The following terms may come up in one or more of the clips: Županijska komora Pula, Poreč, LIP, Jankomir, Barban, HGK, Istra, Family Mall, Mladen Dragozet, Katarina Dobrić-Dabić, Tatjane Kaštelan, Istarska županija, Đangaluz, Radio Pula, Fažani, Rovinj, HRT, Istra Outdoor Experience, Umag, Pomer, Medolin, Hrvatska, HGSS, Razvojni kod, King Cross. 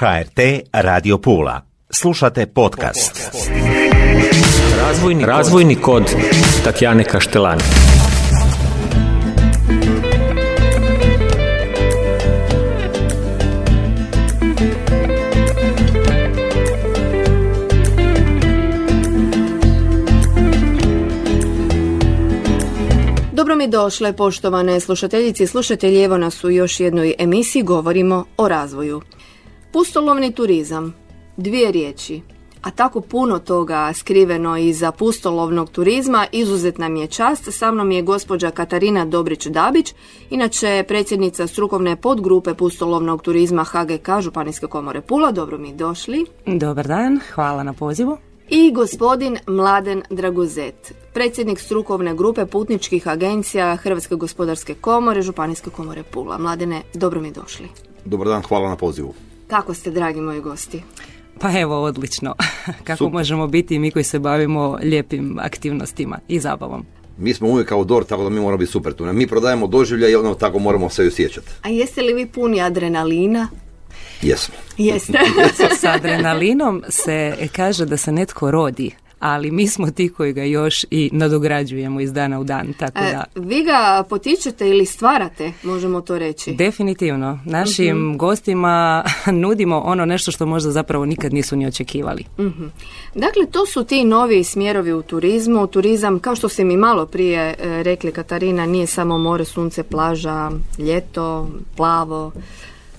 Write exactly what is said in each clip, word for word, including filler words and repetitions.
H R T Radio Pula. Slušate podcast. Razvojni, Razvojni kod Tatjane Kaštelan. Dobro mi došle, poštovane slušateljice i slušatelji, evo nas u još jednoj emisiji, govorimo o razvoju. Pustolovni turizam, dvije riječi, a tako puno toga skriveno iza pustolovnog turizma, izuzetna mi je čast. Sa mnom je gospođa Katarina Dobrić-Dabić, inače predsjednica strukovne podgrupe pustolovnog turizma H G K Županijske komore Pula. Dobro mi došli. Dobar dan, hvala na pozivu. I gospodin Mladen Dragozet, predsjednik strukovne grupe putničkih agencija Hrvatske gospodarske komore, Županijske komore Pula. Mladene, dobro mi došli. Dobar dan, hvala na pozivu. Kako ste, dragi moji gosti? Pa evo, odlično. Kako Super. Možemo biti mi koji se bavimo lijepim aktivnostima i zabavom? Mi smo uvijek kao dor, tako da mi moramo biti super tu. Mi prodajemo doživlja i ono tako moramo se osjećati. A jeste li vi puni adrenalina? Jesmo. Jeste. S adrenalinom se kaže da se netko rodi, ali mi smo ti koji ga još i nadograđujemo iz dana u dan, tako da... E, vi ga potičete ili stvarate, možemo to reći? Definitivno. Našim mm-hmm. gostima nudimo ono nešto što možda zapravo nikad nisu ni očekivali. Mm-hmm. Dakle, to su ti novi smjerovi u turizmu. Turizam, kao što ste mi malo prije e, rekli, Katarina, nije samo more, sunce, plaža, ljeto, plavo...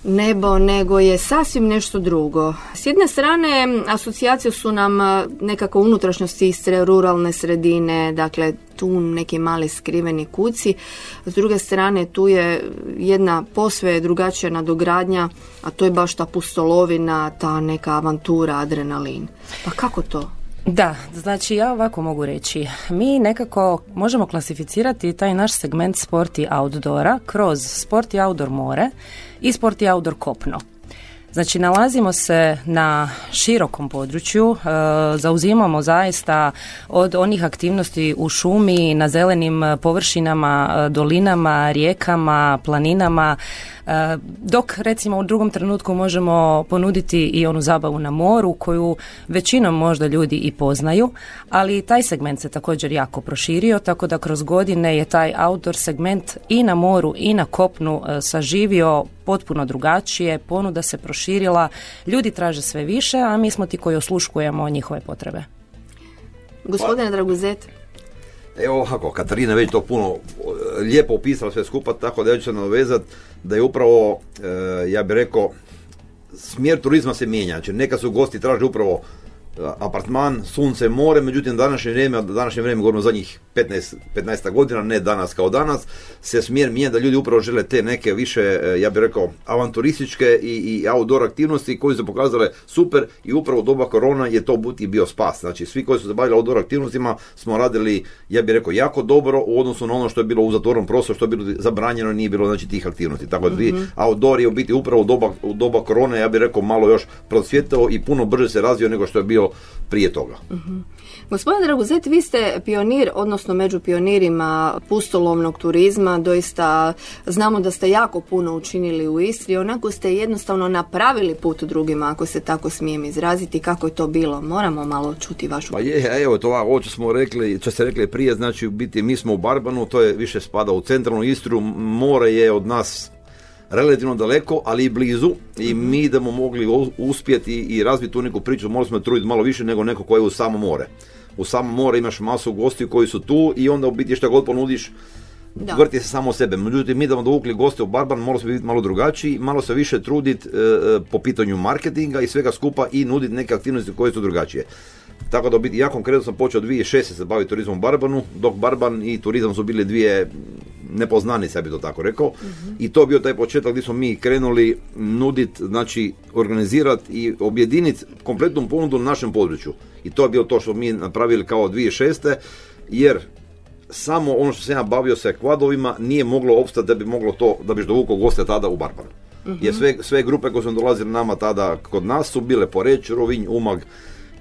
nebo, nego je sasvim nešto drugo. S jedne strane, asocijacije su nam nekako unutrašnjost Istre, ruralne sredine, dakle tu neki mali skriveni kuci. S druge strane, tu je jedna posve drugačija nadogradnja, a to je baš ta pustolovina, ta neka avantura, adrenalin. Pa kako to? Da, znači ja ovako mogu reći. Mi nekako možemo klasificirati taj naš segment sport i outdoora kroz sport i outdoor more i sport i outdoor kopno. Znači nalazimo se na širokom području, e, zauzimamo zaista od onih aktivnosti u šumi, na zelenim površinama, dolinama, rijekama, planinama, e, dok recimo u drugom trenutku možemo ponuditi i onu zabavu na moru koju većinom možda ljudi i poznaju, ali taj segment se također jako proširio, tako da kroz godine je taj outdoor segment i na moru i na kopnu e, saživio potpuno drugačije, ponuda se proširila, ljudi traže sve više, a mi smo ti koji osluškujemo njihove potrebe. Gospodine Dragozet. Evo ovako, Katarina već to puno lijepo opisala sve skupa, tako da ja ću se nadovezati da je upravo, ja bih rekao, smjer turizma se mijenja. Znači, neka su gosti traže upravo apartman, sunce, more, međutim današnje vrijeme, današnje vrijeme govorimo zadnjih petnaest godina, ne danas kao danas, se smjer mijenja da ljudi upravo žele te neke više, ja bih rekao, avanturističke i, i outdoor aktivnosti koje su pokazale super i upravo doba korona je to buti bio spas. Znači svi koji su se bavili outdoor aktivnostima smo radili, ja bih rekao, jako dobro u odnosu na ono što je bilo u zatvorenom prostoru, što je bilo zabranjeno i nije bilo znači tih aktivnosti. Tako da mm-hmm. outdoor je u biti upravo doba, doba korone, ja bih rekao, malo još procvjetao i puno brže se razvio nego što je bio prije toga. Uh-huh. Gospodin Dragozet, vi ste pionir, odnosno među pionirima pustolovnog turizma, doista znamo da ste jako puno učinili u Istri, onako ste jednostavno napravili put drugima, ako se tako smijem izraziti, kako je to bilo. Moramo malo čuti vašu... Pa je, evo to ovo što smo rekli, što ste rekli prije, znači u biti mi smo u Barbanu, to je više spada u centralnu Istru, more je od nas relativno daleko, ali i blizu i mi da smo mogli uspjeti i, i razviti tu neku priču, morali smo truditi malo više nego neko koji je u samo more. U samo more imaš masu gostiju koji su tu i onda u biti šta god ponudiš da. Vrti se samo sebe. Međutim, mi da smo dovukli goste u Barban, morali smo biti malo drugačiji, malo se više truditi e, po pitanju marketinga i svega skupa i nuditi neke aktivnosti koje su drugačije. Tako da u biti ja konkretno sam počeo dvije tisuće šeste se baviti turizmom u Barbanu, dok Barban i turizam su bile dvije nepoznanice, ja bih to tako rekao. Mm-hmm. I to bio taj početak gdje smo mi krenuli nuditi, znači organizirati i objediniti kompletnu ponudu na našem području. I to je bilo to što mi napravili kao dvije tisuće šeste jer samo ono što se ja bavio sa kvadovima nije moglo opstati da bi moglo to, da biš dovukao goste tada u Barban. Mm-hmm. Jer sve, sve grupe koje su dolazile nama tada kod nas su bile Poreč, Rovinj, Umag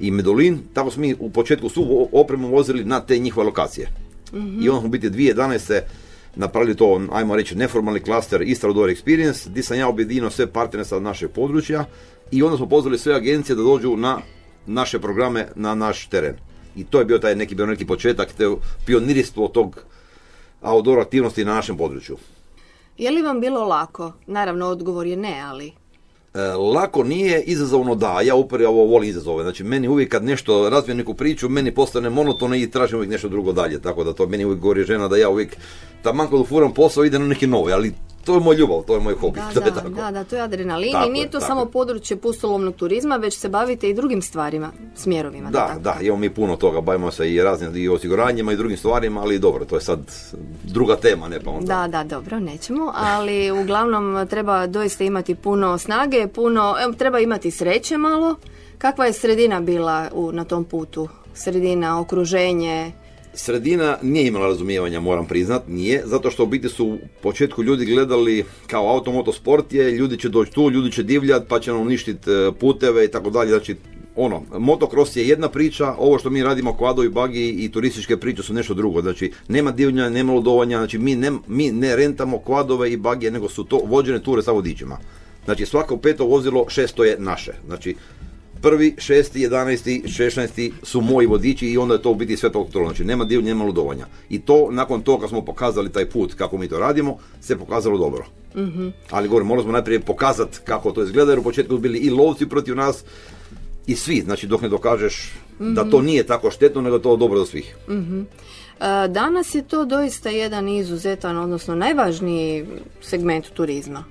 i Medolin, tako smo mi u početku svu opremu vozili na te njihove lokacije. Mm-hmm. I onda u biti dvije tisuće jedanaeste napravili to, ajmo reći, neformalni klaster Istra Outdoor Experience, gdje sam ja objedinio sve partnere sa našeg područja i onda smo pozvali sve agencije da dođu na naše programe, na naš teren. I to je bio taj neki, bio neki početak, te pionirstvo tog outdoor aktivnosti na našem području. Je li vam bilo lako? Naravno, odgovor je ne, ali... E, lako nije, izazovno da, ja upravo volim izazove. Znači, meni uvijek kad nešto razvijem neku priču, meni postane monotono i tražim uvijek nešto drugo dalje. Tako da to meni uvijek govori žena da ja uvijek taman kad ufuram posao ide na neki novi, ali to je moj ljubav, to je moj hobi. Da, to je da, tako. Da, da, to je adrenalin tako i nije to tako. Samo područje pustolovnog turizma, već se bavite i drugim stvarima, smjerovima. Da, da, da, imamo mi puno toga, bavimo se i raznim i osiguranjima i drugim stvarima, ali dobro, to je sad druga tema, ne pa onda. Da, da, dobro, nećemo, ali uglavnom treba doista imati puno snage, puno, treba imati sreće malo. Kakva je sredina bila u, na tom putu? Sredina, okruženje? Sredina nije imala razumijevanja, moram priznat, nije, zato što u biti su u početku ljudi gledali kao automotosport je, ljudi će doći tu, ljudi će divljati, pa će nam uništiti puteve i tako dalje, znači ono, motocross je jedna priča, ovo što mi radimo, kvadovi, bagi i turističke priče su nešto drugo, znači nema divljanja, nema ludovanja, znači mi ne, mi ne rentamo kvadove i bagije, nego su to vođene ture sa vodičima, znači svako peto vozilo, šesto je naše, znači prvi, šesti, jedanaesti, šesnaesti su moji vodiči i onda je to u biti sve to, znači nema divljenja, nema ludovanja. I to, nakon toga kad smo pokazali taj put kako mi to radimo, se pokazalo dobro. Mm-hmm. Ali govorim, morali smo najprije pokazati kako to izgleda, jer u početku su bili i lovci protiv nas i svi, znači dok ne dokažeš mm-hmm. da to nije tako štetno, nego to dobro za svih. Mm-hmm. A, danas je to doista jedan izuzetan, odnosno najvažniji segment turizma.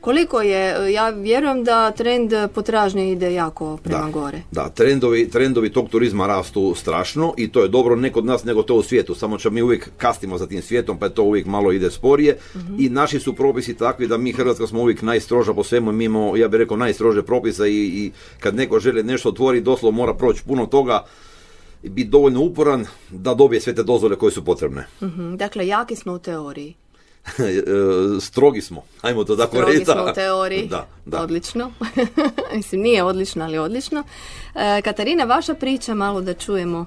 Koliko je? Ja vjerujem da trend potražnje ide jako prema da, gore. Da, trendovi, trendovi tog turizma rastu strašno i to je dobro ne kod nas nego to u svijetu. Samo što mi uvijek kasnimo za tim svijetom pa to uvijek malo ide sporije. Uh-huh. I naši su propisi takvi da mi Hrvatska smo uvijek najstroža po svemu. Mi imamo, ja bih rekao, najstrože propisa i, i kad neko želi nešto otvoriti doslovno mora proći puno toga. Biti dovoljno uporan da dobije sve te dozvole koje su potrebne. Uh-huh. Dakle, jaki smo u teoriji. Strogi smo, ajmo to tako reći. Strogi reta. Smo u teoriji, da, da. Odlično. Mislim, nije odlično, ali odlično. E, Katarina, vaša priča malo da čujemo.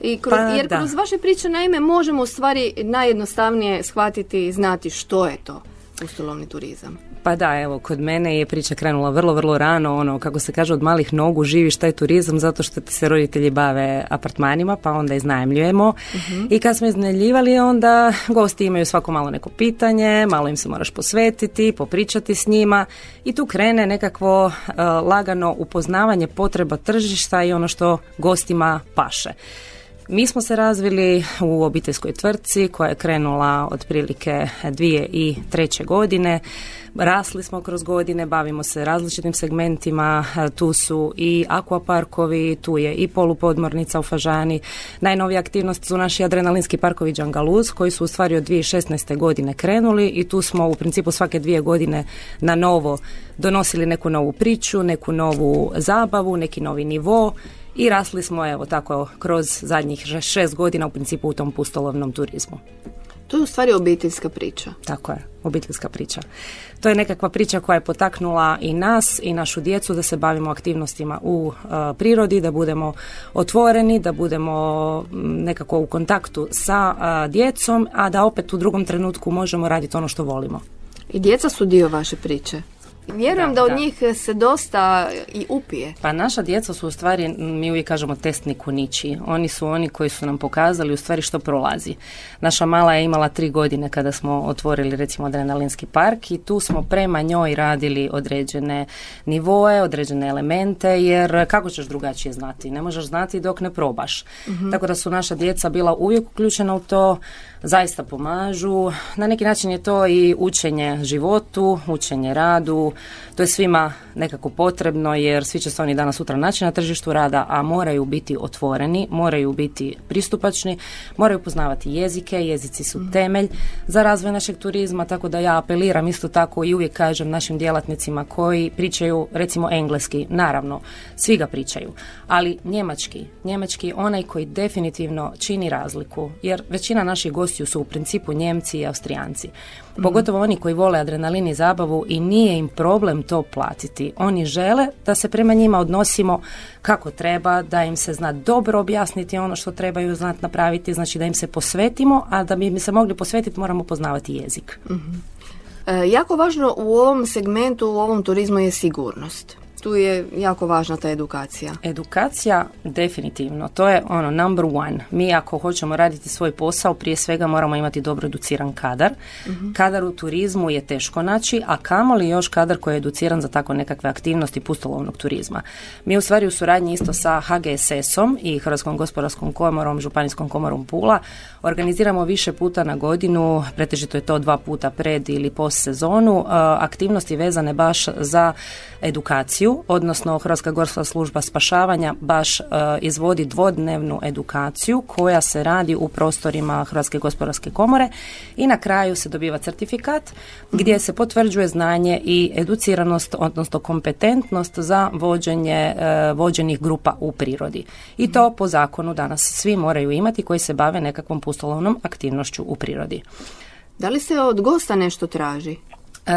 I kroz, pa, jer da. Kroz vaše priče, naime, možemo u stvari najjednostavnije shvatiti i znati što je to pustolovni turizam. Pa da, evo, kod mene je priča krenula vrlo, vrlo rano, ono, kako se kaže, od malih nogu živiš taj turizam zato što ti se roditelji bave apartmanima, pa onda iznajmljujemo. Uh-huh. I kad smo iznajmljivali, onda gosti imaju svako malo neko pitanje, malo im se moraš posvetiti, popričati s njima i tu krene nekakvo uh, lagano upoznavanje potreba tržišta i ono što gostima paše. Mi smo se razvili u obiteljskoj tvrtci koja je krenula otprilike dvije tisuće treće. godine. Rasli smo kroz godine, bavimo se različitim segmentima, tu su i akvaparkovi, tu je i polupodmornica u Fažani. Najnovija aktivnost su naši adrenalinski parkovi Đangaluz koji su u stvari od dvije tisuće šesnaeste. godine krenuli i tu smo u principu svake dvije godine na novo donosili neku novu priču, neku novu zabavu, neki novi nivo. I rasli smo, evo, tako kroz zadnjih šest godina u principu u tom pustolovnom turizmu. To je u stvari obiteljska priča. Tako je, obiteljska priča. To je nekakva priča koja je potaknula i nas i našu djecu da se bavimo aktivnostima u uh, prirodi, da budemo otvoreni, da budemo m, nekako u kontaktu sa uh, djecom, a da opet u drugom trenutku možemo raditi ono što volimo. I djeca su dio vaše priče. Vjerujem da, da od da. njih se dosta i upije. Pa naša djeca su u stvari, mi uvijek kažemo, testni kunići. Oni su oni koji su nam pokazali u stvari što prolazi. Naša mala je imala tri godine kada smo otvorili recimo adrenalinski park i tu smo prema njoj radili određene nivoe, određene elemente, jer kako ćeš drugačije znati? Ne možeš znati dok ne probaš. Uh-huh. Tako da su naša djeca bila uvijek uključena u to, zaista pomažu. Na neki način je to i učenje životu, učenje radu. To je svima nekako potrebno jer svi će se oni danas sutra naći na tržištu rada, a moraju biti otvoreni, moraju biti pristupačni, moraju poznavati jezike, jezici su temelj za razvoj našeg turizma, tako da ja apeliram isto tako i uvijek kažem našim djelatnicima koji pričaju recimo engleski, naravno, svi ga pričaju, ali njemački, njemački onaj koji definitivno čini razliku jer većina naših gostiju su u principu Njemci i Austrijanci. pogotovo oni koji vole adrenalin i zabavu i nije im problem to platiti. Oni žele da se prema njima odnosimo kako treba, da im se zna dobro objasniti ono što trebaju znati napraviti, znači da im se posvetimo, a da bi se mogli posvetiti moramo poznavati jezik. Mm-hmm. E, jako važno u ovom segmentu, u ovom turizmu je sigurnost. Tu je jako važna ta edukacija. Edukacija, definitivno. To je ono number one. Mi ako hoćemo raditi svoj posao, prije svega moramo imati dobro educiran kadar. Uh-huh. Kadar u turizmu je teško naći, a kamoli još kadar koji je educiran za tako nekakve aktivnosti pustolovnog turizma. Mi u stvari u suradnji isto sa H G S S-om i Hrvatskom gospodarskom komorom, Županijskom komorom Pula, organiziramo više puta na godinu, pretežito je to dva puta pred ili post sezonu, aktivnosti vezane baš za edukaciju, odnosno Hrvatska gorska služba spašavanja baš e, izvodi dvodnevnu edukaciju koja se radi u prostorima Hrvatske gospodarske komore i na kraju se dobiva certifikat gdje se potvrđuje znanje i educiranost, odnosno kompetentnost za vođenje e, vođenih grupa u prirodi. I to po zakonu danas svi moraju imati koji se bave nekakvom pustolovnom aktivnošću u prirodi. Da li se od gosta nešto traži?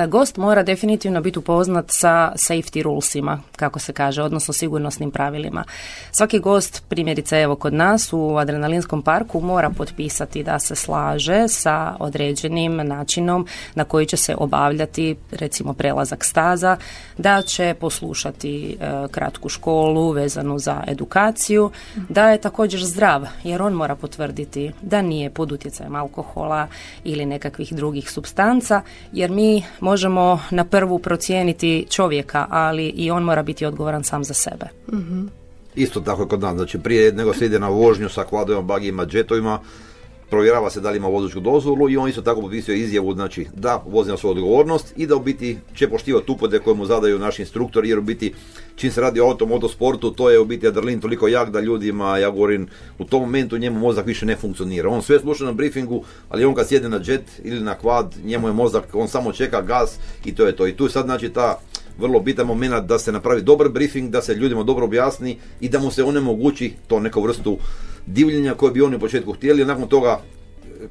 Gost mora definitivno biti upoznat sa safety rulesima, kako se kaže, odnosno sigurnosnim pravilima. Svaki gost, primjerice evo kod nas u Adrenalinskom parku, mora potpisati da se slaže sa određenim načinom na koji će se obavljati, recimo prelazak staza, da će poslušati e, kratku školu vezanu za edukaciju, da je također zdrav, jer on mora potvrditi da nije pod utjecajem alkohola ili nekakvih drugih supstanca, jer mi možemo na prvu procijeniti čovjeka, ali i on mora biti odgovoran sam za sebe. Mm-hmm. Isto tako kod nas, znači prije nego se ide na vožnju sa kvadovima, bagijima, džetovima, provjerava se da li ima vozačku dozvolu i on isto tako potpisuje izjavu, znači da vozi na svoju odgovornost i da u biti će poštivati upute koje mu zadaju naši instruktori, jer u biti čim se radi o auto motosportu, to je u biti adrenalin toliko jak da ljudima, ja govorim, u tom momentu njemu mozak više ne funkcionira. On sve sluša na briefingu, ali on kad sjedne na jet ili na quad, njemu je mozak, on samo čeka gas i to je to. I tu je sad znači ta vrlo bitan moment da se napravi dobar briefing, da se ljudima dobro objasni i da mu se onemogući to neku vrstu divljenja koje bi oni u početku htjeli, nakon toga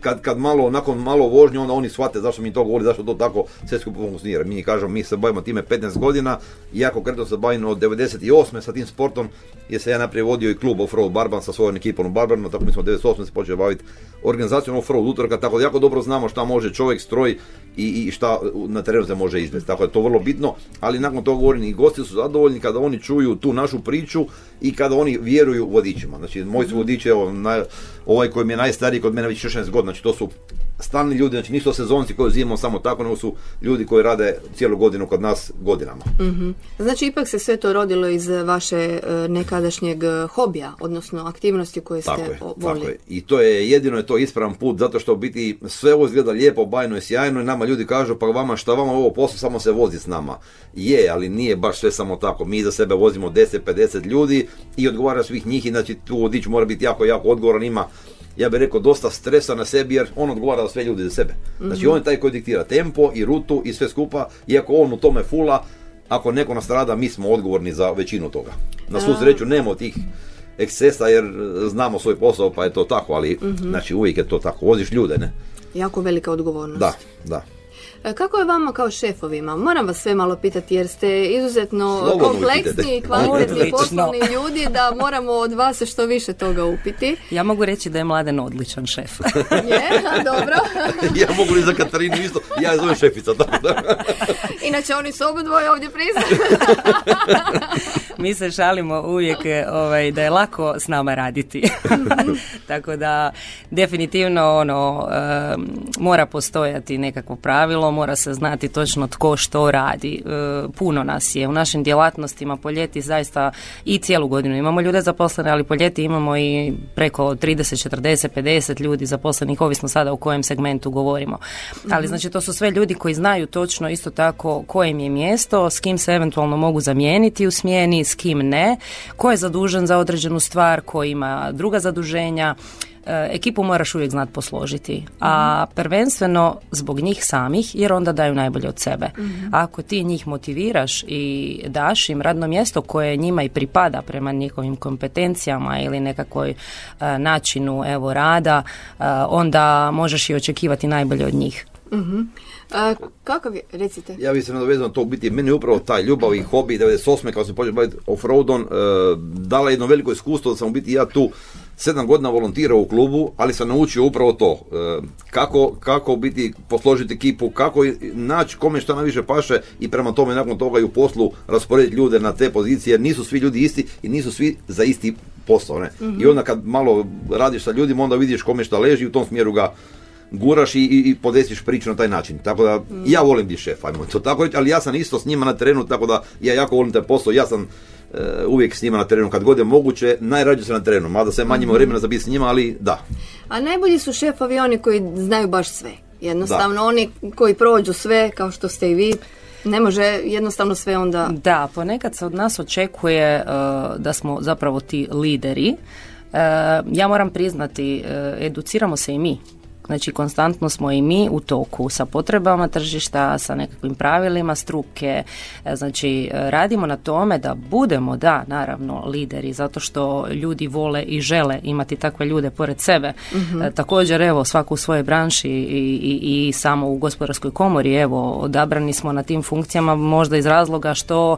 kad, kad malo, nakon malo vožnje onda oni shvate zašto mi to govori, zašto to tako sve skupo funkcionira. Mi kažemo, mi se bavimo time petnaest godina, jako kretno se bavim od devedeset osme sa tim sportom, jer se ja naprijed vodio i klub Offroad Barban sa svojom ekipom u Barbanu, tako mi smo devedeset osme se počeli baviti organizacijom Offroad utorka, tako da jako dobro znamo šta može čovjek, stroj i, i šta na terenu se može izvesti, tako da je to vrlo bitno, ali nakon toga govorim i gosti su zadovoljni kada oni čuju tu našu priču i kada oni vjeruju vodičima. Znači moji su vodiči, evo, na, ovaj koji mi je najstariji kod mene već šesnaest godina, znači to su stalni ljudi, znači nisu sezonci koji uzimamo samo tako, nego su ljudi koji rade cijelu godinu kod nas godinama. Mm-hmm. Znači ipak se sve to rodilo iz vaše nekadašnjeg hobija, odnosno aktivnosti koje ste volili. Tako je. I to je jedino je to ispravan put, zato što u biti sve ovo izgleda lijepo, bajno i sjajno i nama ljudi kažu pa vama šta vama ovo posao samo se vozi s nama. Je, ali nije baš sve samo tako. Mi za sebe vozimo deset pedeset ljudi i odgovara svih njih i znači tu vodič mora biti jako, jako odgovoran, ima, ja bih rekao, dosta stresa na sebi jer on odgovara za sve ljudi za sebe. Znači on je taj koji diktira tempo i rutu i sve skupa, iako on u tome fula, ako neko nastrada, mi smo odgovorni za većinu toga. Na svu sreću nema tih ekscesa jer znamo svoj posao pa je to tako, ali mm-hmm. znači uvijek je to tako, voziš ljude, ne? Jako velika odgovornost. Da, da. Kako je vama kao šefovima? Moram vas sve malo pitati jer ste izuzetno slobodno kompleksni i kvalitetni poslovni ljudi da moramo od vas što više toga upiti. Ja mogu reći da je Mladen odličan šef. Je, dobro. Ja mogu li za Katarinu isto, ja je zovem šefica. Inače oni su obodvoje ovdje priznali. Mi se šalimo uvijek ovaj, da je lako s nama raditi. Tako da definitivno ono, um, mora postojati nekakvo pravilo, mora se znati točno tko što radi. E, puno nas je u našim djelatnostima po ljeti zaista i cijelu godinu imamo ljude zaposlene, ali po ljeti imamo i preko trideset, četrdeset, pedeset ljudi zaposlenih, ovisno sada u kojem segmentu govorimo. Ali znači to su sve ljudi koji znaju točno isto tako koje im je mjesto, s kim se eventualno mogu zamijeniti u smjeni, s kim ne, ko je zadužen za određenu stvar, ko ima druga zaduženja. Ekipu moraš uvijek znati posložiti, a prvenstveno zbog njih samih, jer onda daju najbolje od sebe. Mm-hmm. Ako ti njih motiviraš i daš im radno mjesto koje njima i pripada prema njihovim kompetencijama ili nekakvoj uh, načinu evo, rada, uh, onda možeš i očekivati najbolje od njih. Uh-huh. A, kakav je, recite? Ja bih se nadovezao na to, biti meni upravo taj ljubav i hobi devedeset osme kada sam počeo baviti off-roadom, e, dala jedno veliko iskustvo da sam u biti ja tu sedam godina volontirao u klubu, ali sam naučio upravo to, e, kako, kako biti posložiti ekipu, kako naći kome šta najviše paše i prema tome nakon toga i u poslu rasporediti ljude na te pozicije, jer nisu svi ljudi isti i nisu svi za isti posao, ne? Mm-hmm. I onda kad malo radiš sa ljudima, onda vidiš kome šta leži i u tom smjeru ga guraš i, i podesiš priču na taj način. Tako da, mm. ja volim biti šef, ajmo to tako reći, ali ja sam isto s njima na terenu, tako da ja jako volim taj posao, ja sam e, uvijek s njima na terenu, kad god je moguće, najrađe sam na terenu, mada sve manje imam mm. vremena za biti s njima, ali da. A najbolji su šefovi oni koji znaju baš sve, jednostavno da. Oni koji prođu sve, kao što ste i vi. Ne može jednostavno sve onda... Da, ponekad se od nas očekuje uh, da smo zapravo ti lideri. Uh, ja moram priznati, uh, educiramo se i mi. Znači, konstantno smo i mi u toku sa potrebama tržišta, sa nekakvim pravilima struke. Znači, radimo na tome da budemo, da, naravno, lideri, zato što ljudi vole i žele imati takve ljude pored sebe. Mm-hmm. E, također, evo, svako u svojoj branši i, i, i samo u Gospodarskoj komori, evo, odabrani smo na tim funkcijama možda iz razloga što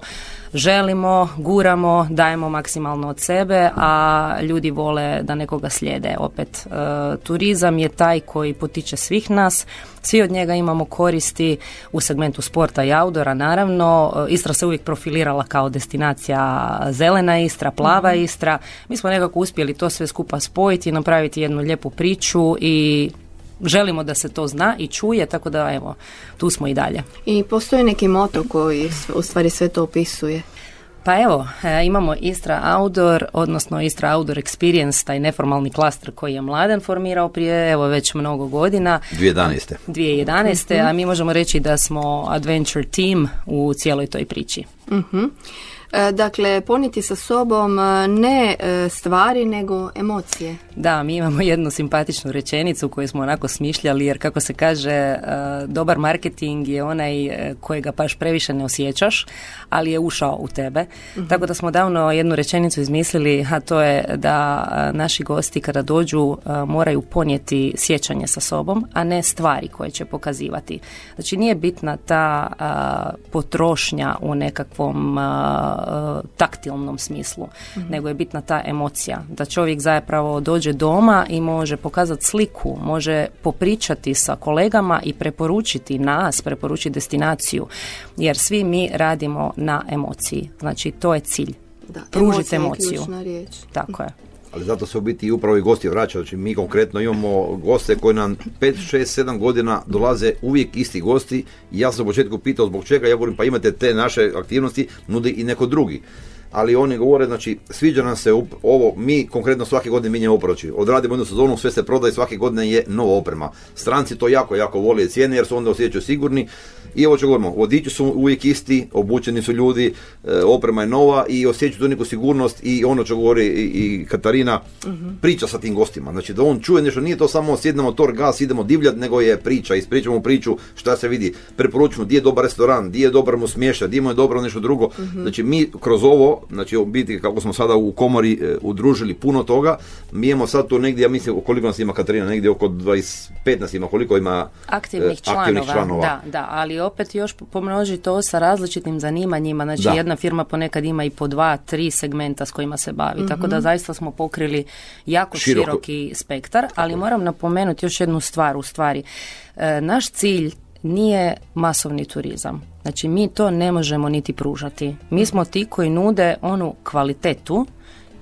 želimo, guramo, dajemo maksimalno od sebe, a ljudi vole da nekoga slijede. Opet, e, turizam je taj koji potiče svih nas, svi od njega imamo koristi u segmentu sporta i outdoora, naravno. Istra se uvijek profilirala kao destinacija zelena Istra, plava Istra. Mi smo nekako uspjeli to sve skupa spojiti i napraviti jednu lijepu priču i želimo da se to zna i čuje, tako da evo, tu smo i dalje. I postoji neki moto koji u stvari sve to opisuje. Pa evo, imamo Istra Outdoor, odnosno Istra Outdoor Experience, taj neformalni klaster koji je Mladen formirao prije, evo, već mnogo godina. dvije tisuće jedanaeste. dvije tisuće jedanaeste. Mm-hmm. A mi možemo reći da smo adventure team u cijeloj toj priči. Mm-hmm. E, dakle, ponijeti sa sobom ne e, stvari, nego emocije. Da, mi imamo jednu simpatičnu rečenicu koju smo onako smišljali, jer kako se kaže, e, dobar marketing je onaj kojega paš previše ne osjećaš, ali je ušao u tebe. Uh-huh. Tako da smo davno jednu rečenicu izmislili, a to je da a, naši gosti kada dođu a, moraju ponijeti sjećanje sa sobom, a ne stvari koje će pokazivati. Znači, nije bitna ta a, potrošnja u nekakvom a, taktilnom smislu, mm-hmm. nego je bitna ta emocija, da čovjek zapravo dođe doma i može pokazati sliku, može popričati sa kolegama i preporučiti nas, preporučiti destinaciju, jer svi mi radimo na emociji. Znači, to je cilj. Da, pružiti emociju. Je ključna riječ. Tako je. Ali zato se u biti upravo i gosti vraćaju. Znači, mi konkretno imamo goste koji nam pet, šest, sedam godina dolaze uvijek isti gosti. Ja sam u početku pitao zbog čega, ja govorim pa imate te naše aktivnosti, nudi i neko drugi. Ali oni govore, znači, sviđa nam se up- ovo, mi konkretno svake godine mijenjamo oproći. Odradimo jednu sezonu, sve se prodaje, svake godine je nova oprema. Stranci to jako, jako vole cijene jer se onda osjećaju sigurni. I ovo će govorimo, vodiči su uvijek isti, obučeni su ljudi, oprema je nova i osjećaju tu neku sigurnost i ono će govori i, i Katarina, uh-huh. priča sa tim gostima. Znači, da on čuje nešto, nije to samo sjedne motor, gas, idemo divljat, nego je priča, ispričamo priču, šta se vidi, preporučimo, di je dobar restoran, di je dobar mu smješa, di mu je dobro nešto drugo. Uh-huh. Znači, mi kroz ovo, znači biti kako smo sada u komori e, udružili puno toga, mi imamo sad tu negdje, ja mislim, koliko nas ima Katarina, negdje oko dvadeset pet nas ima, koliko ima aktivnih, e, aktivnih članova. članova. Da, da, ali opet još pomnoži to sa različitim zanimanjima, znači da. Jedna firma ponekad ima i po dva, tri segmenta s kojima se bavi, mm-hmm. tako da zaista smo pokrili jako Široko. široki spektar, ali moram napomenuti još jednu stvar, u stvari, e, naš cilj nije masovni turizam. Znači, mi to ne možemo niti pružati. Mi smo ti koji nude onu kvalitetu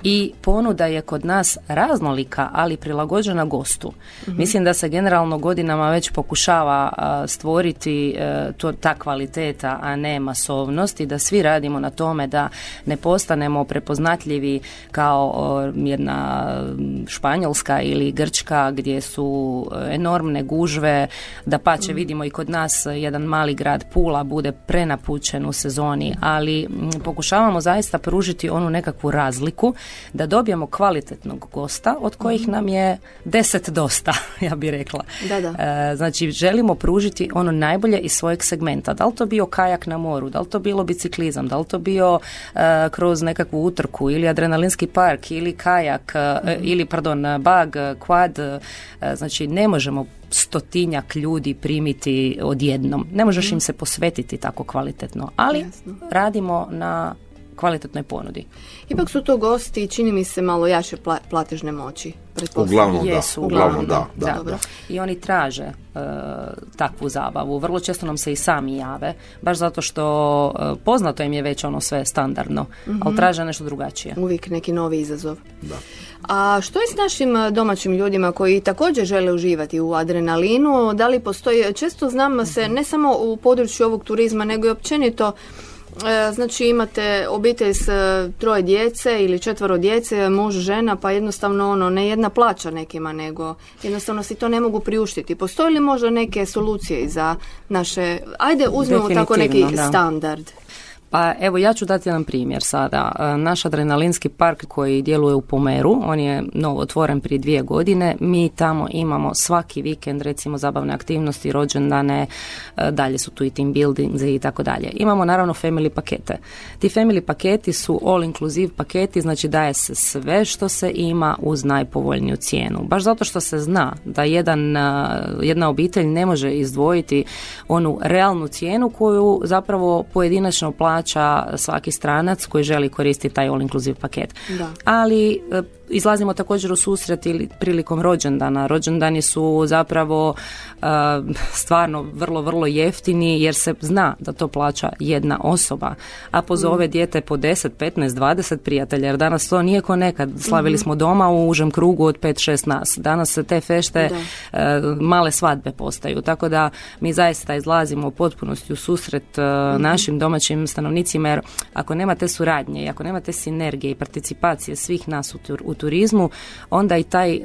i ponuda je kod nas raznolika, ali prilagođena gostu. Mm-hmm. Mislim da se generalno godinama već pokušava uh, stvoriti uh, to, ta kvaliteta, a ne masovnost, i da svi radimo na tome da ne postanemo prepoznatljivi kao uh, jedna Španjolska ili Grčka gdje su uh, enormne gužve, da pače mm-hmm. vidimo i kod nas uh, jedan mali grad Pula bude prenapučen u sezoni, ali m, pokušavamo zaista pružiti onu nekakvu razliku da dobijemo kvalitetnog gosta od kojih nam je deset dosta, ja bih rekla. Da, da. E, znači, želimo pružiti ono najbolje iz svojeg segmenta. Da li to bio kajak na moru, da li to bilo biciklizam, da li to bio e, kroz nekakvu utrku ili adrenalinski park ili kajak, e, ili, pardon, bag, quad, e, znači ne možemo stotinjak ljudi primiti odjednom. Ne možeš im se posvetiti tako kvalitetno, ali jasno, radimo na kvalitetnoj ponudi. Ipak su to gosti, čini mi se, malo jače pla- platežne moći. Uglavnom, jesu, da. Uglavnom, da, da, da. Dobro. I oni traže uh, takvu zabavu. Vrlo često nam se i sami jave, baš zato što uh, poznato im je već ono sve standardno, mm-hmm, ali traže nešto drugačije. Uvijek neki novi izazov. Da. A što je s našim domaćim ljudima koji također žele uživati u adrenalinu? Da li postoji, često znam se, ne samo u području ovog turizma, nego i općenito. Znači, imate obitelj s troje djece ili četvero djece, muž, žena, pa jednostavno ono, ne jedna plaća nekima, nego jednostavno si to ne mogu priuštiti. Postoji li možda neke solucije za naše, ajde uzmemo tako neki da. standard? Pa evo, ja ću dati jedan primjer sada. Naš adrenalinski park koji djeluje u Pomeru, on je novo otvoren prije dvije godine. Mi tamo imamo svaki vikend, recimo, zabavne aktivnosti, rođendane, dalje su tu i team buildings i tako dalje. Imamo naravno family pakete. Ti family paketi su all inclusive paketi, znači daje se sve što se ima uz najpovoljniju cijenu. Baš zato što se zna da jedan, jedna obitelj ne može izdvojiti onu realnu cijenu koju zapravo pojedinačno plaća svaki stranac koji želi koristiti taj all-inclusive paket. Da. Ali izlazimo također u susret ili prilikom rođendana. Rođendani su zapravo uh, stvarno vrlo, vrlo jeftini jer se zna da to plaća jedna osoba. A pozove mm. dijete po deset, petnaest, dvadeset prijatelja jer danas to nije ko nekad. Slavili mm-hmm. smo doma u užem krugu od pet šest nas. Danas se te fešte uh, male svadbe postaju. Tako da mi zaista izlazimo u potpunosti u susret uh, mm-hmm. našim domaćim stanovnicima jer ako nema te suradnje i ako nema te sinergije i participacije svih nas u, tur, u turizmu, onda i taj uh,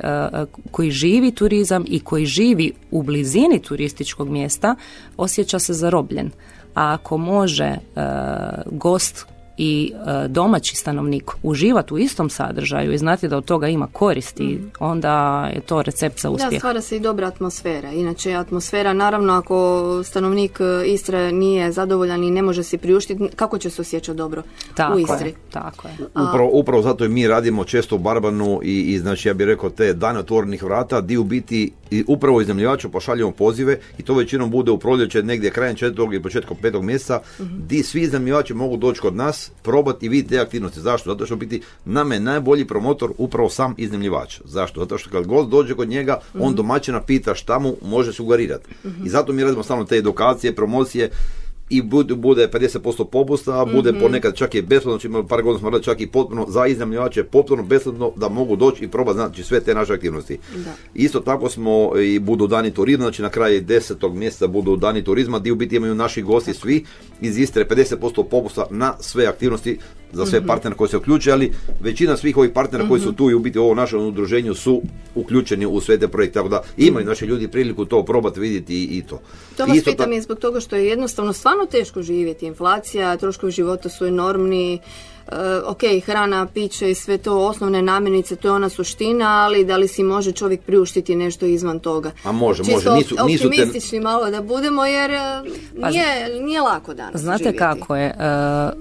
koji živi turizam i koji živi u blizini turističkog mjesta osjeća se zarobljen. A ako može uh, gost i e, domaći stanovnik uživati u istom sadržaju i znati da od toga ima koristi, mm-hmm. onda je to recept za uspjeh. Da, stvara se i dobra atmosfera. Inače, atmosfera, naravno, ako stanovnik Istre nije zadovoljan i ne može si priuštiti, kako će se osjećati dobro tako u Istri? Je, tako je. Upravo, upravo zato i mi radimo često u Barbanu i, i znači, ja bih rekao, te dane otvorenih vrata, di u biti i upravo iznajmljivaču pošaljemo pozive i to većinom bude u proljeće negdje krajem četvrtog i početkom petog mjeseca, mm-hmm. di svi iznajmljivači mogu doći kod nas, probati i vidjeti te aktivnosti. Zašto? Zato što biti nam je najbolji promotor upravo sam iznajmljivač. Zašto? Zato što kad gost dođe kod njega, mm-hmm. on domaćina pita šta mu može sugerirati. Mm-hmm. I zato mi radimo stalno te edukacije, promocije i bude pedeset posto popusta, bude mm-hmm. ponekad čak i besplatno, znači par godina smo radili čak i potpuno za iznajmljivače, potpuno besplatno da mogu doći i probati, znači, sve te naše aktivnosti. Da. Isto tako smo i budu dani turizma, znači na kraju desetog mjeseca budu dani turizma, gdje u biti imaju naši gosti tako. Svi iz Istre pedeset posto popusta na sve aktivnosti za sve mm-hmm. partnere koji se uključe, ali većina svih ovih partnera mm-hmm. koji su tu i u biti ovo naše udruženju su uključeni u sve te projekte, tako da imaju naši ljudi priliku to probati, vidjeti i, i to. To vas pitam ta... je zbog toga što je jednostavno stvarno teško živjeti, inflacija, troškovi života su enormni, e, ok, hrana, piće i sve to, osnovne namirnice, to je ona suština, ali da li si može čovjek priuštiti nešto izvan toga? A može, čisto može. Nisu, nisu optimistični te... malo da budemo jer nije, nije lako danas znate živjeti. Znate kako je, e,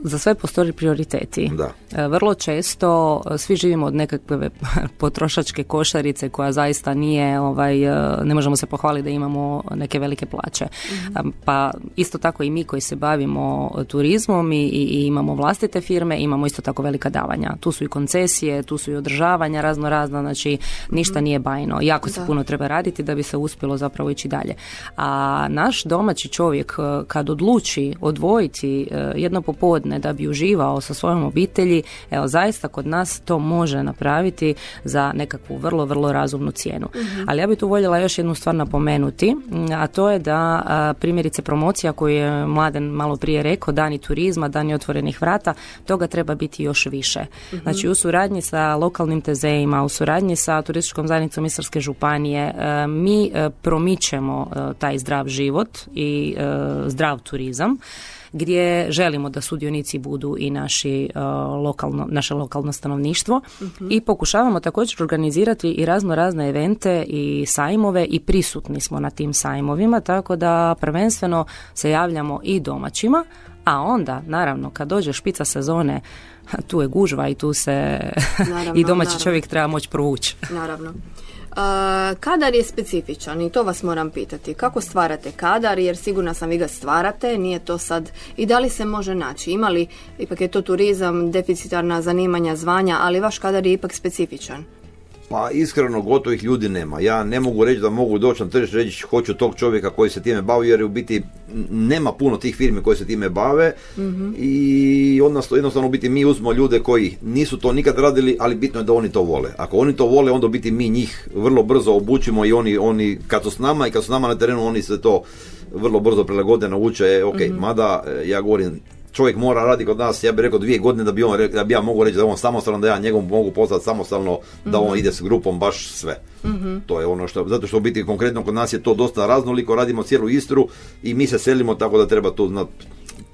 za sve postoji prioriteti. Da. E, vrlo često svi živimo od nekakve potrošačke košarice koja zaista nije, ovaj, ne možemo se pohvaliti da imamo neke velike plaće. Mm-hmm. Pa isto tako i mi koji se bavimo turizmom i, i imamo vlastite firme, imamo isto tako velika davanja. Tu su i koncesije, tu su i održavanja razno razna, znači ništa nije bajno. Jako se da. puno treba raditi da bi se uspjelo zapravo ići dalje. A naš domaći čovjek kad odluči odvojiti jedno popodne da bi uživao sa svojom obitelji, evo zaista kod nas to može napraviti za nekakvu vrlo, vrlo razumnu cijenu. Uh-huh. Ali ja bi tu voljela još jednu stvar napomenuti, a to je da primjerice promocija koju je Mladen malo prije rekao, dani turizma, dani otvorenih vrata, toga treba biti još više. Mm-hmm. Znači u suradnji sa lokalnim tezejima, u suradnji sa turističkom zajednicom Istarske županije mi promičemo taj zdrav život i zdrav turizam gdje želimo da sudionici budu i naši, uh, lokalno, naše lokalno stanovništvo, uh-huh. i pokušavamo također organizirati i razno razne evente i sajmove i prisutni smo na tim sajmovima, tako da prvenstveno se javljamo i domaćima, a onda naravno kad dođe špica sezone tu je gužva i tu se naravno, i domaći naravno. čovjek treba moći provući. Naravno. Uh, kadar je specifičan i to vas moram pitati. Kako stvarate kadar, jer sigurna sam vi ga stvarate, nije to sad, i da li se može naći? Ima li, ipak je to turizam, deficitarna zanimanja, zvanja, ali vaš kadar je ipak specifičan. Pa iskreno gotovih ljudi nema. Ja ne mogu reći da mogu doći na tržište reći hoću tog čovjeka koji se time bavi, jer u biti nema puno tih firmi koje se time bave, mm-hmm. i odnosno, jednostavno u biti mi uzmemo ljude koji nisu to nikad radili, ali bitno je da oni to vole. Ako oni to vole, onda u biti mi njih vrlo brzo obučimo i oni, oni kad su s nama i kad su s nama na terenu, oni se to vrlo brzo prilagode, nauče, ok, mm-hmm. mada ja govorim, čovjek mora raditi kod nas, ja bih rekao dvije godine da bi, on, da bi ja mogu reći da on samostalno, da ja njegovom mogu poslati samostalno, da mm-hmm. on ide s grupom baš sve. Mm-hmm. To je ono što, zato što u biti konkretno kod nas je to dosta raznoliko, radimo cijelu Istru i mi se selimo, tako da treba tu znati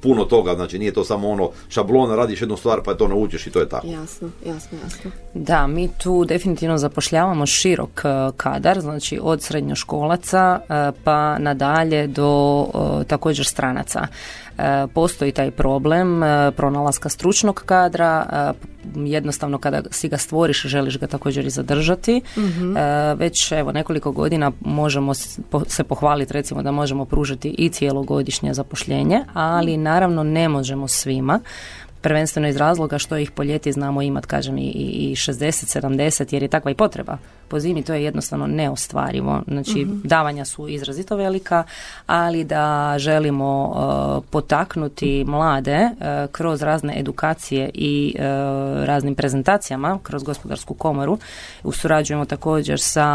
puno toga, znači nije to samo ono šablona, radiš jednu stvar pa je to naučiš i to je tako. Jasno, jasno, jasno. Da, mi tu definitivno zapošljavamo širok kadar, znači od srednjoškolaca pa nadalje do također stranaca. Postoji taj problem pronalaska stručnog kadra, jednostavno kada si ga stvoriš želiš ga također i zadržati. Mm-hmm. Već evo nekoliko godina možemo se pohvaliti recimo da možemo pružiti i cijelogodišnje zapošljenje, ali naravno ne možemo svima. Prvenstveno iz razloga što ih po ljeti znamo imati, kažem, i, i šezdeset sedamdeset, jer je takva i potreba. Po zimi to je jednostavno neostvarivo. Znači, mm-hmm. davanja su izrazito velika, ali da želimo uh, potaknuti mlade uh, kroz razne edukacije i uh, raznim prezentacijama, kroz Gospodarsku komoru. Surađujemo također sa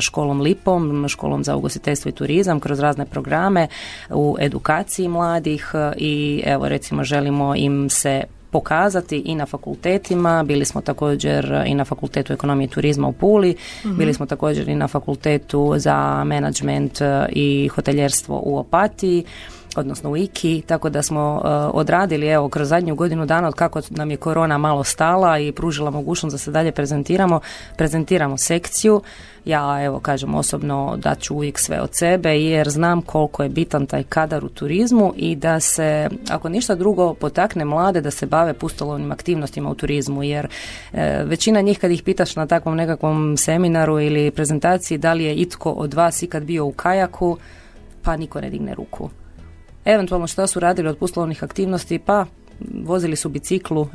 školom Lipom, školom za ugostiteljstvo i turizam, kroz razne programe u edukaciji mladih i evo recimo želimo im se pokazati i na fakultetima, bili smo također i na Fakultetu ekonomije i turizma u Puli, mm-hmm. bili smo također i na Fakultetu za menadžment i hoteljerstvo u Opatiji, odnosno u Iki, tako da smo uh, odradili evo kroz zadnju godinu dana od kako nam je korona malo stala i pružila mogućnost da se dalje prezentiramo, prezentiramo sekciju. Ja evo kažem osobno da ću uvijek sve od sebe jer znam koliko je bitan taj kadar u turizmu i da se ako ništa drugo potakne mlade da se bave pustolovnim aktivnostima u turizmu jer e, većina njih kad ih pitaš na takvom nekakvom seminaru ili prezentaciji da li je itko od vas ikad bio u kajaku, pa niko ne digne ruku. Eventualno šta su radili od pustolovnih aktivnosti, pa vozili su biciklu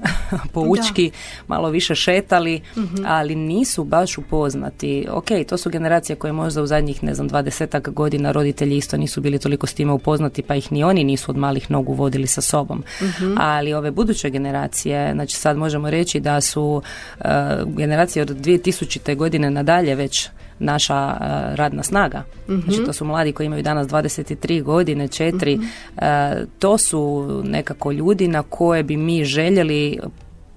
po Učki, da. Malo više šetali, mm-hmm. ali nisu baš upoznati. Ok, to su generacije koje možda u zadnjih, ne znam, dvadesetak godina roditelji isto nisu bili toliko s time upoznati, pa ih ni oni nisu od malih nogu vodili sa sobom. Mm-hmm. Ali ove buduće generacije, znači sad možemo reći da su uh, generacije od dvije tisućite godine nadalje već naša uh, radna snaga. Mm-hmm. Znači to su mladi koji imaju danas dvadeset tri godine, četiri. Mm-hmm. Uh, to su nekako ljudi na koje bi mi željeli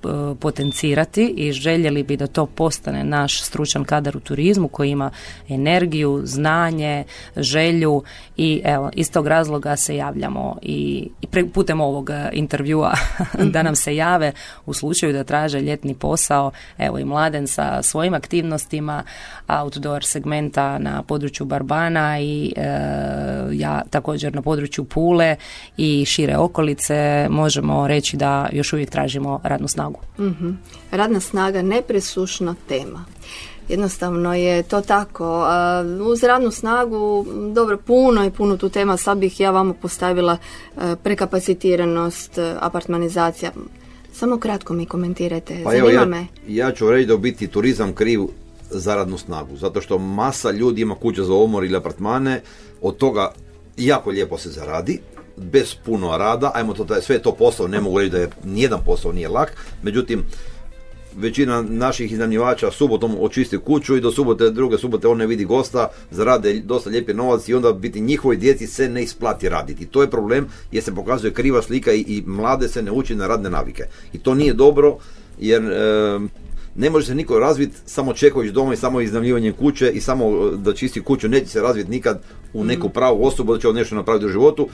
uh, potencirati i željeli bi da to postane naš stručan kadar u turizmu koji ima energiju, znanje, želju i evo, iz tog razloga se javljamo i, i pre, putem ovog intervjua da nam se jave u slučaju da traže ljetni posao, evo i Mladen sa svojim aktivnostima outdoor segmenta na području Barbana i e, ja također na području Pule i šire okolice možemo reći da još uvijek tražimo radnu snagu. Mm-hmm. Radna snaga nepresušna tema. Jednostavno je to tako. Uz radnu snagu, dobro, puno i puno tu tema, sad bih ja vama postavila prekapacitiranost, apartmanizacija. Samo kratko mi komentirajte. Pa zanima evo, me. Ja, ja ću reći da u biti turizam kriv za radnu snagu, zato što masa ljudi ima kuće za odmor ili apartmane, od toga jako lijepo se zaradi, bez puno rada, ajmo to, taj, sve to posao, ne mogu reći da je, nijedan posao nije lak, međutim, većina naših iznajmljivača subotom očisti kuću i do subote, druge subote on ne vidi gosta, zarade dosta lijepi novac i onda biti njihovoj djeci se ne isplati raditi. To je problem jer se pokazuje kriva slika i, i mlade se ne uči na radne navike. I to nije dobro jer e, ne može se niko razviti samo čekajući doma i samo iznajmljivanjem kuće i samo da čisti kuću, neće se razviti nikad u neku pravu osobu da će on nešto napraviti u životu.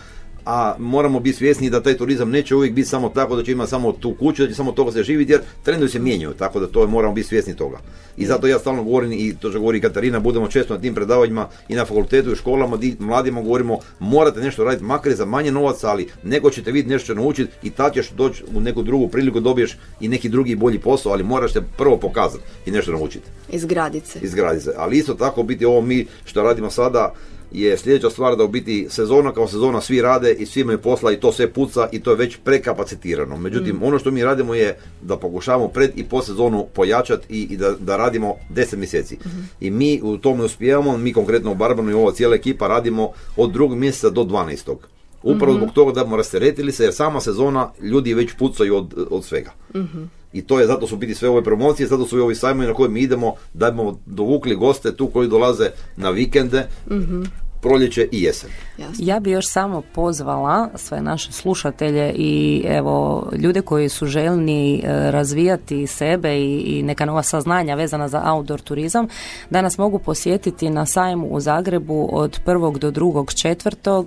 a moramo biti svjesni da taj turizam neće uvijek biti samo tako da će imati samo tu kuću, da će samo toga se živjeti, jer trendovi se mijenjaju, tako da to moramo biti svjesni toga. I zato ja stalno govorim, i to će govori Katarina, budemo često na tim predavanjima i na fakultetu i školama, di mladima govorimo, morate nešto raditi, makar za manje novaca, ali neko ćete vidjeti, nešto će naučiti i tad ćeš doći u neku drugu priliku, dobiješ i neki drugi bolji posao, ali moraš se prvo pokazati i nešto naučiti. Izgraditi se. Izgraditi se, ali isto tako biti ovo mi što radimo sada, je sljedeća stvar da u biti sezona kao sezona svi rade i svi imaju posla i to sve puca i to je već prekapacitirano. Međutim, mm. ono što mi radimo je da pokušavamo pred i po sezonu pojačati i, i da, da radimo deset mjeseci. Mm. I mi u tome uspijevamo, mi konkretno u Barbanu i ova cijela ekipa radimo od drugog mjeseca do dvanaestog. Upravo mm-hmm. zbog toga da smo rasteretili se jer sama sezona ljudi već pucaju od, od svega. Mm-hmm. I to je, zato su biti sve ove promocije, zato su i ovi sajmovi na koje mi idemo da bismo dovukli goste tu koji dolaze na vikende, mm-hmm. proljeće i jesen. Jasno. Ja bi još samo pozvala sve naše slušatelje i evo ljude koji su željni razvijati sebe i, i neka nova saznanja vezana za outdoor turizam, da nas mogu posjetiti na sajmu u Zagrebu od prvog do drugog četvrtog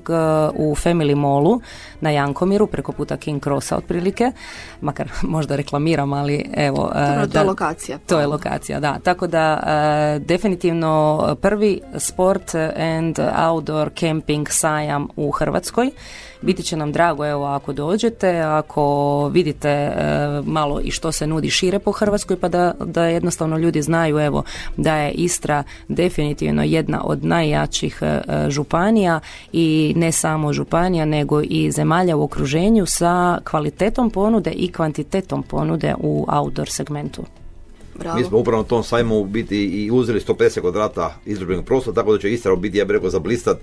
u Family Mallu na Jankomiru preko puta King Crossa otprilike, makar možda reklamiram, ali evo da, to je lokacija. To je lokacija, da. Tako da definitivno prvi sport and outdoor camping sajam u Hrvatskoj. Biti će nam drago evo ako dođete, ako vidite e, malo i što se nudi šire po Hrvatskoj, pa da, da jednostavno ljudi znaju evo da je Istra definitivno jedna od najjačih e, županija i ne samo županija nego i zemalja u okruženju sa kvalitetom ponude i kvantitetom ponude u outdoor segmentu. Bravo. Mi smo upravo na tom sajmu biti i uzeli sto pedeset kvadrata izložbenog prostora, tako da će Istra biti, ja bih rekao, zablistat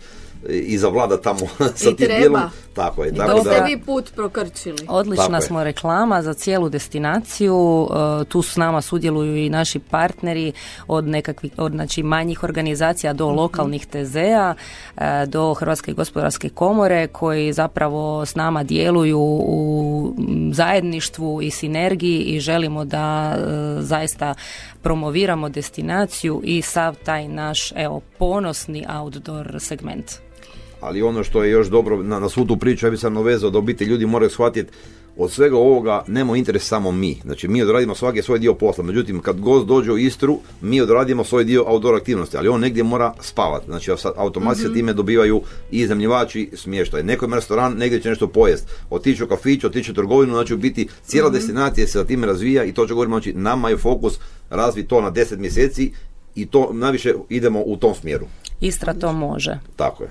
i zavlada tamo sa tim dijelom. Tako je. Tako I to da... ste vi put prokrčili. Odlična tako smo je. Reklama za cijelu destinaciju. Tu s nama sudjeluju i naši partneri od nekakvih, od znači manjih organizacija do lokalnih T Z-a, do Hrvatske gospodarske komore koji zapravo s nama djeluju u zajedništvu i sinergiji i želimo da zaista promoviramo destinaciju i sav taj naš evo ponosni outdoor segment. Ali ono što je još dobro na, na svu tu priču, ja bi sam navezao da obitelj ljudi moraju shvatiti od svega ovoga nemamo interes samo mi. Znači mi odradimo svaki svoj dio posla. Međutim, kad gost dođe u Istru, mi odradimo svoj dio outdoor aktivnosti, ali on negdje mora spavati. Znači automatski mm-hmm. time dobivaju i iznajmljivači smještaj. Neko ima restoran, negdje će nešto pojest. Otići u kafić, otići u trgovinu, znači biti cijela mm-hmm. destinacija se za time razvija i to će govorimo, znači nama je fokus razviti to na deset mjeseci i to najviše idemo u tom smjeru. Istra to može. Tako je.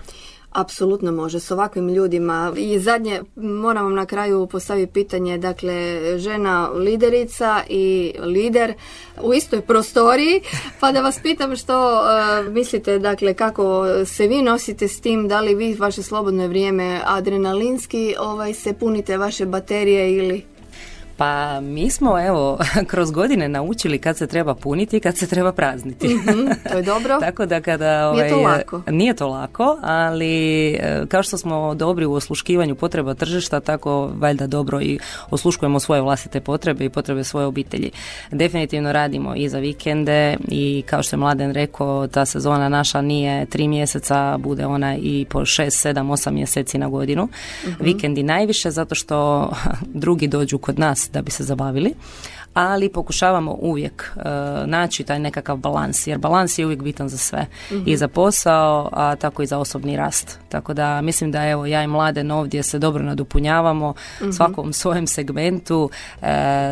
Apsolutno može, s ovakvim ljudima. I zadnje, moram vam na kraju postaviti pitanje, dakle, žena liderica i lider u istoj prostoriji, pa da vas pitam što uh, mislite, dakle, kako se vi nosite s tim, da li vi vaše slobodno vrijeme adrenalinski ovaj, se punite vaše baterije ili... Pa mi smo evo kroz godine naučili kad se treba puniti i kad se treba prazniti. Mm-hmm, to je dobro. Tako da kada ovaj, nije to lako. Nije to lako, ali kao što smo dobri u osluškivanju potreba tržišta, tako valjda dobro i osluškujemo svoje vlastite potrebe i potrebe svoje obitelji. Definitivno radimo i za vikende i kao što je Mladen rekao, ta sezona naša nije tri mjeseca, bude ona i po šest, sedam, osam mjeseci na godinu. Mm-hmm. Vikendi najviše zato što drugi dođu kod nas da bi se zabavili, ali pokušavamo uvijek e, naći taj nekakav balans, jer balans je uvijek bitan za sve, mm-hmm. i za posao, a tako i za osobni rast. Tako da mislim da evo ja i Mladen ovdje se dobro nadopunjavamo, mm-hmm. svakom svojem segmentu e,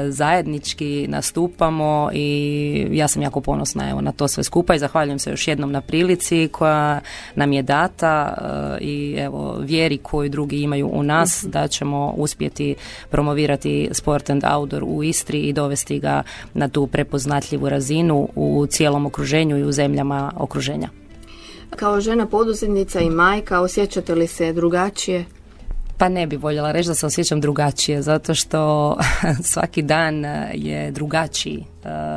zajednički nastupamo i ja sam jako ponosna evo na to sve skupa i zahvaljujem se još jednom na prilici koja nam je data e, i evo vjeri koju drugi imaju u nas, mm-hmm. da ćemo uspjeti promovirati sport and outdoor u Istri i dovesti ga na tu prepoznatljivu razinu u cijelom okruženju i u zemljama okruženja. Kao žena poduzetnica i majka, osjećate li se drugačije? Pa ne bi voljela reći da se osjećam drugačije, zato što svaki dan je drugačiji.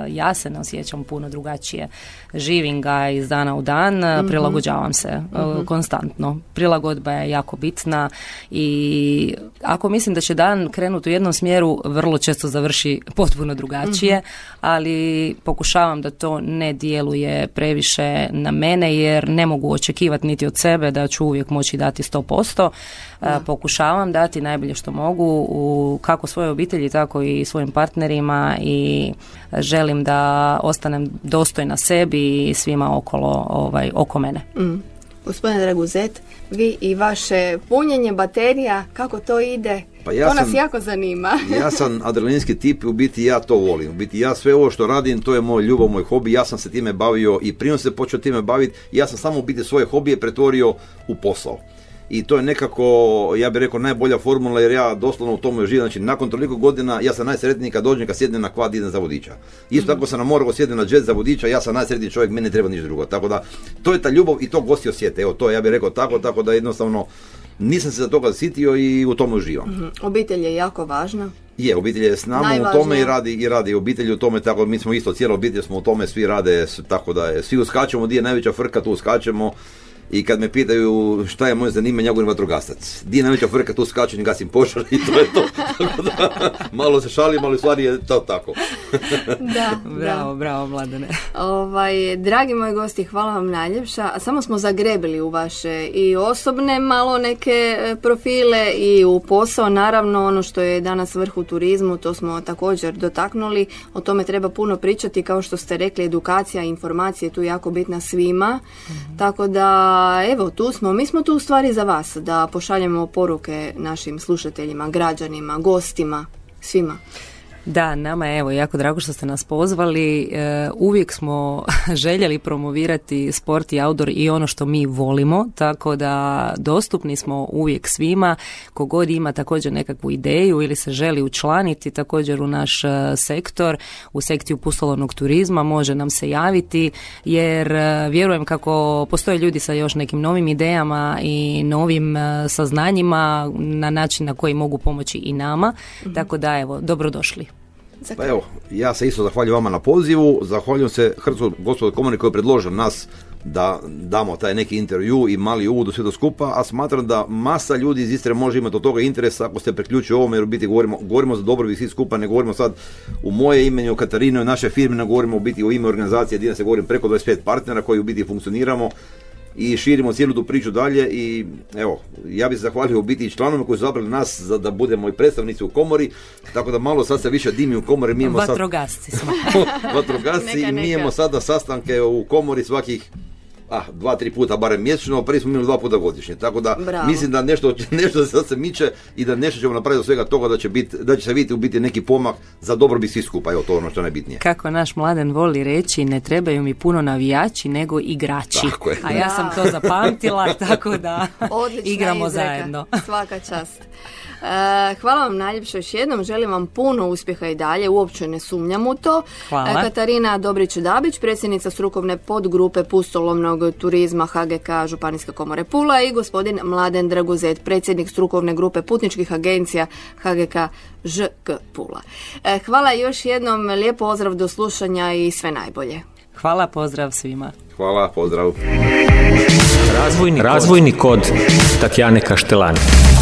Ja se ne osjećam puno drugačije. Živim ga iz dana u dan, mm-hmm. prilagođavam se mm-hmm. konstantno. Prilagodba je jako bitna i ako mislim da će dan krenuti u jednom smjeru, vrlo često završi potpuno drugačije, mm-hmm. ali pokušavam da to ne djeluje previše na mene, jer ne mogu očekivati niti od sebe da ću uvijek moći dati sto posto. Mm-hmm. Pokušavam dati najbolje što mogu u kako svoje obitelji, tako i svojim partnerima i želim da ostanem dostojna sebi i svima okolo, ovaj, oko mene. Mm. Gospodine Dragozet, vi i vaše punjenje baterija, kako to ide? Pa ja to sam, nas jako zanima. Ja sam adrenalinski tip, u biti ja to volim. U biti ja sve ovo što radim, to je moja ljubav, moj hobi. Ja sam se time bavio i prije se počeo time baviti. Ja sam samo u biti svoje hobije pretvorio u posao. I to je nekako, ja bih rekao, najbolja formula jer ja doslovno u tome živim. Znači, nakon toliko godina ja sam najsretniji kad dođem, kad sjednem na kvad, idem za vodiča. Isto tako sam na morao sjednem na jet za vodiča, ja sam najsretniji čovjek, meni ne treba ništa drugo. Tako da, to je ta ljubav i to gosti osjete. Evo, to ja bih rekao tako, tako da jednostavno nisam se za toga sitio i u tome uživam. Mm-hmm. Obitelj je jako važna. Je, obitelj je s nama u tome i radi, i radi obitelj u tome, tako mi smo isto cijela obitelj, smo u tome, svi rade, tako da je, svi uskačemo, gdje je najveća frka, tu uskačemo. I kad me pitaju šta je moje zanimanje, ja govorim vatrogasac. Di je najveća frka, tu skačem i gasim požar i to je to. Tako da, malo se šalim, ali stvari je to tako. Da, bravo, da. bravo, Mladene. Ovaj, dragi moji gosti, hvala vam najljepša. Samo smo zagrebili u vaše i osobne malo neke profile i u posao. Naravno, ono što je danas vrh u turizmu, to smo također dotaknuli. O tome treba puno pričati, kao što ste rekli, edukacija, informacije je tu jako bitna svima. Mhm. Tako da, evo, tu smo, mi smo tu u stvari za vas, da pošaljemo poruke našim slušateljima, građanima, gostima, svima. Da, nama je evo jako drago što ste nas pozvali. E, uvijek smo željeli promovirati sport i outdoor i ono što mi volimo, tako da dostupni smo uvijek svima. Kogod ima također nekakvu ideju ili se želi učlaniti također u naš sektor, u sekciju pustolovnog turizma, može nam se javiti, jer vjerujem kako postoje ljudi sa još nekim novim idejama i novim saznanjima na način na koji mogu pomoći i nama, mm-hmm. tako da evo, dobrodošli. Pa evo, ja se isto zahvaljujem vama na pozivu, zahvaljujem se Hrvatskoj gospodarskoj komori koja je predložila nas da damo taj neki intervju i mali uvod u sve to skupa, a smatram da masa ljudi iz Istre može imati od toga interesa ako se priključuju ovome, jer u biti govorimo, govorimo za dobrobit svih skupa, ne govorimo sad u moje ime, o Katarinu i naše firme, ne govorimo u biti o ime organizacije, jedina se govorim preko dvadeset pet partnera koji u biti funkcioniramo i širimo cijelu tu priču dalje i evo, ja bih se zahvalio u biti članovima koji su zabrali nas za da budemo i predstavnici u komori, tako da malo sad se više dimi u komori, mi imamo vatrogasci sad... smo. Vatrogasci neka, neka. Mi imamo sada sastanke u komori svakih ah, dva, tri puta barem mjesečno, prije smo imali dva puta godišnje, tako da bravo. Mislim da nešto, nešto sad se miče i da nešto ćemo napraviti od svega toga da će, bit, da će se vidjeti u biti neki pomak za dobrobit svih skupa, evo to ono što je najbitnije. Kako naš Mladen voli reći, ne trebaju mi puno navijači nego igrači, a ja sam to zapamtila, tako da igramo izreka. Zajedno. Svaka čast. Hvala vam najljepše još jednom, želim vam puno uspjeha i dalje, uopće ne sumnjam u to. Hvala. Katarina Dobrić-Dabić, predsjednica strukovne podgrupe pustolovnog turizma H G K Županijske komore Pula i gospodin Mladen Dragozet, predsjednik strukovne grupe putničkih agencija H G K Ž K Pula. Hvala još jednom, lijep pozdrav, do slušanja i sve najbolje. Hvala, pozdrav svima. Hvala, pozdrav. Razvojni, Razvojni kod Tatjane Kaštelan.